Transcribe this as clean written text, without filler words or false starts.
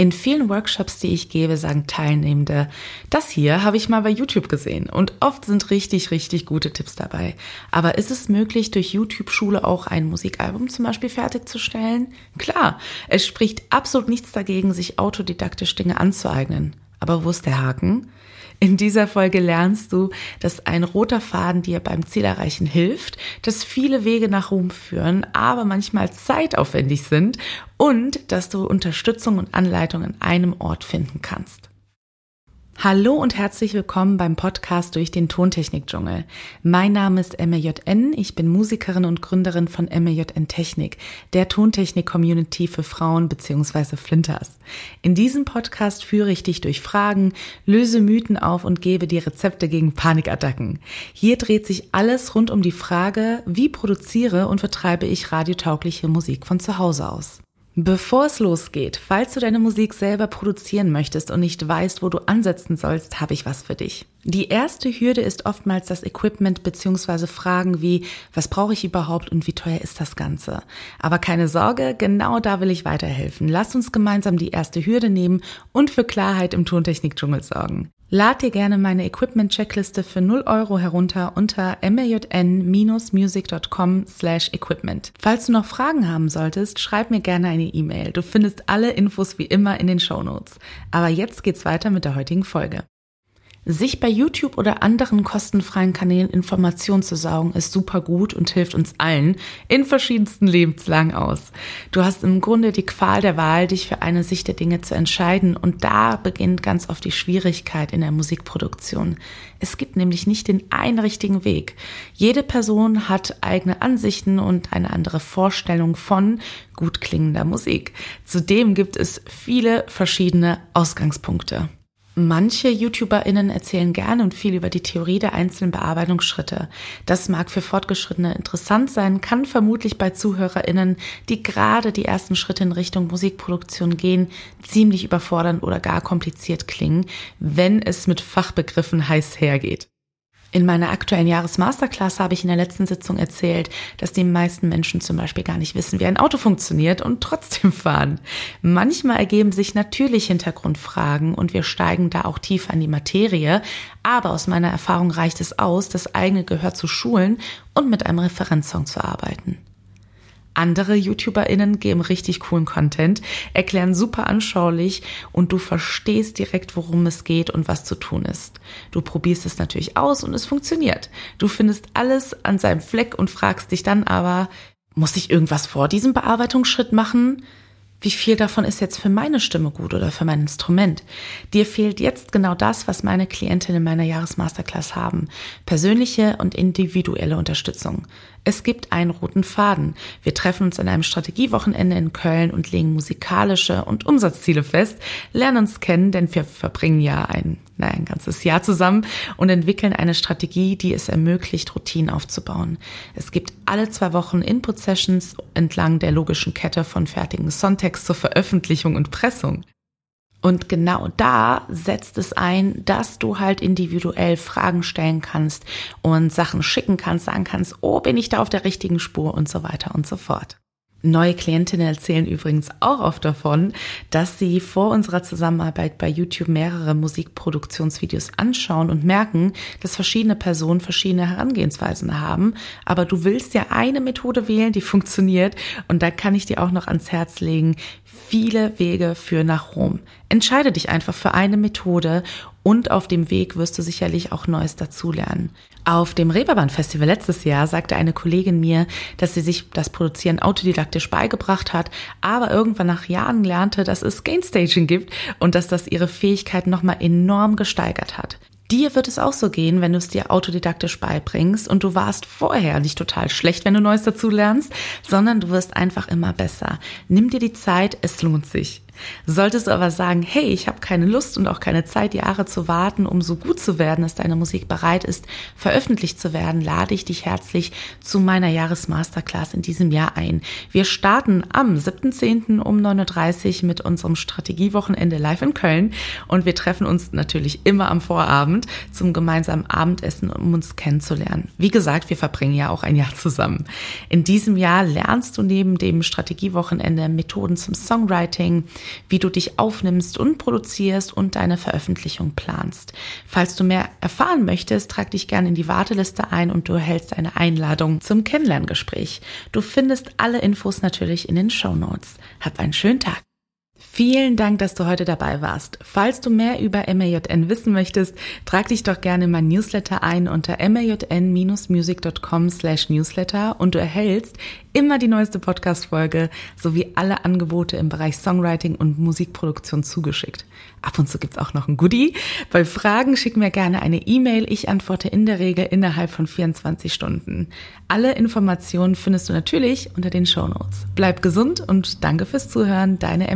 In vielen Workshops, die ich gebe, sagen Teilnehmende, das hier habe ich mal bei YouTube gesehen. Und oft sind richtig, richtig gute Tipps dabei. Aber ist es möglich, durch YouTube-Schule auch ein Musikalbum zum Beispiel fertigzustellen? Klar, es spricht absolut nichts dagegen, sich autodidaktisch Dinge anzueignen. Aber wo ist der Haken? In dieser Folge lernst du, dass ein roter Faden dir beim Zielerreichen hilft, dass viele Wege nach Ruhm führen, aber manchmal zeitaufwendig sind und dass du Unterstützung und Anleitung an einem Ort finden kannst. Hallo und herzlich willkommen beim Podcast durch den Tontechnik-Dschungel. Mein Name ist MJN, ich bin Musikerin und Gründerin von MJN Technik, der Tontechnik-Community für Frauen bzw. Flinters. In diesem Podcast führe ich dich durch Fragen, löse Mythen auf und gebe dir Rezepte gegen Panikattacken. Hier dreht sich alles rund um die Frage, wie produziere und vertreibe ich radiotaugliche Musik von zu Hause aus. Bevor es losgeht, falls du deine Musik selber produzieren möchtest und nicht weißt, wo du ansetzen sollst, habe ich was für dich. Die erste Hürde ist oftmals das Equipment bzw. Fragen wie, was brauche ich überhaupt und wie teuer ist das Ganze? Aber keine Sorge, genau da will ich weiterhelfen. Lass uns gemeinsam die erste Hürde nehmen und für Klarheit im Tontechnik-Dschungel sorgen. Lad dir gerne meine Equipment-Checkliste für 0 € herunter unter mjn-music.com/equipment. Falls du noch Fragen haben solltest, schreib mir gerne eine E-Mail. Du findest alle Infos wie immer in den Shownotes. Aber jetzt geht's weiter mit der heutigen Folge. Sich bei YouTube oder anderen kostenfreien Kanälen Informationen zu saugen, ist super gut und hilft uns allen in verschiedensten Lebenslagen aus. Du hast im Grunde die Qual der Wahl, dich für eine Sicht der Dinge zu entscheiden, und da beginnt ganz oft die Schwierigkeit in der Musikproduktion. Es gibt nämlich nicht den einen richtigen Weg. Jede Person hat eigene Ansichten und eine andere Vorstellung von gut klingender Musik. Zudem gibt es viele verschiedene Ausgangspunkte. Manche YouTuberInnen erzählen gerne und viel über die Theorie der einzelnen Bearbeitungsschritte. Das mag für Fortgeschrittene interessant sein, kann vermutlich bei ZuhörerInnen, die gerade die ersten Schritte in Richtung Musikproduktion gehen, ziemlich überfordernd oder gar kompliziert klingen, wenn es mit Fachbegriffen heiß hergeht. In meiner aktuellen Jahres-Masterclass habe ich in der letzten Sitzung erzählt, dass die meisten Menschen zum Beispiel gar nicht wissen, wie ein Auto funktioniert und trotzdem fahren. Manchmal ergeben sich natürlich Hintergrundfragen und wir steigen da auch tiefer in die Materie, aber aus meiner Erfahrung reicht es aus, das eigene Gehör zu schulen und mit einem Referenzsong zu arbeiten. Andere YouTuberInnen geben richtig coolen Content, erklären super anschaulich und du verstehst direkt, worum es geht und was zu tun ist. Du probierst es natürlich aus und es funktioniert. Du findest alles an seinem Fleck und fragst dich dann aber, muss ich irgendwas vor diesem Bearbeitungsschritt machen? Wie viel davon ist jetzt für meine Stimme gut oder für mein Instrument? Dir fehlt jetzt genau das, was meine Klientinnen in meiner Jahresmasterclass haben. Persönliche und individuelle Unterstützung. Es gibt einen roten Faden. Wir treffen uns an einem Strategiewochenende in Köln und legen musikalische und Umsatzziele fest, lernen uns kennen, denn wir verbringen ja ein ganzes Jahr zusammen und entwickeln eine Strategie, die es ermöglicht, Routinen aufzubauen. Es gibt alle 2 Wochen Input-Sessions entlang der logischen Kette von fertigen Songtext zur Veröffentlichung und Pressung. Und genau da setzt es ein, dass du halt individuell Fragen stellen kannst und Sachen schicken kannst, sagen kannst, oh, bin ich da auf der richtigen Spur und so weiter und so fort. Neue Klientinnen erzählen übrigens auch oft davon, dass sie vor unserer Zusammenarbeit bei YouTube mehrere Musikproduktionsvideos anschauen und merken, dass verschiedene Personen verschiedene Herangehensweisen haben. Aber du willst ja eine Methode wählen, die funktioniert. Und da kann ich dir auch noch ans Herz legen, viele Wege führen nach Rom. Entscheide dich einfach für eine Methode und auf dem Weg wirst du sicherlich auch Neues dazulernen. Auf dem Reeperbahn-Festival letztes Jahr sagte eine Kollegin mir, dass sie sich das Produzieren autodidaktisch beigebracht hat, aber irgendwann nach Jahren lernte, dass es Gainstaging gibt und dass das ihre Fähigkeiten nochmal enorm gesteigert hat. Dir wird es auch so gehen, wenn du es dir autodidaktisch beibringst und du warst vorher nicht total schlecht, wenn du Neues dazu lernst, sondern du wirst einfach immer besser. Nimm dir die Zeit, es lohnt sich. Solltest du aber sagen, hey, ich habe keine Lust und auch keine Zeit, Jahre zu warten, um so gut zu werden, dass deine Musik bereit ist, veröffentlicht zu werden, lade ich dich herzlich zu meiner Jahresmasterclass in diesem Jahr ein. Wir starten am 7.10. um 9:30 Uhr mit unserem Strategiewochenende live in Köln und wir treffen uns natürlich immer am Vorabend zum gemeinsamen Abendessen, um uns kennenzulernen. Wie gesagt, wir verbringen ja auch ein Jahr zusammen. In diesem Jahr lernst du neben dem Strategiewochenende Methoden zum Songwriting, wie du dich aufnimmst und produzierst und deine Veröffentlichung planst. Falls du mehr erfahren möchtest, trag dich gerne in die Warteliste ein und du erhältst eine Einladung zum Kennenlerngespräch. Du findest alle Infos natürlich in den Shownotes. Hab einen schönen Tag. Vielen Dank, dass du heute dabei warst. Falls du mehr über MJN wissen möchtest, trag dich doch gerne in mein Newsletter ein unter mjn-music.com/newsletter und du erhältst immer die neueste Podcast-Folge sowie alle Angebote im Bereich Songwriting und Musikproduktion zugeschickt. Ab und zu gibt's auch noch ein Goodie. Bei Fragen schick mir gerne eine E-Mail. Ich antworte in der Regel innerhalb von 24 Stunden. Alle Informationen findest du natürlich unter den Shownotes. Bleib gesund und danke fürs Zuhören. Deine MJN.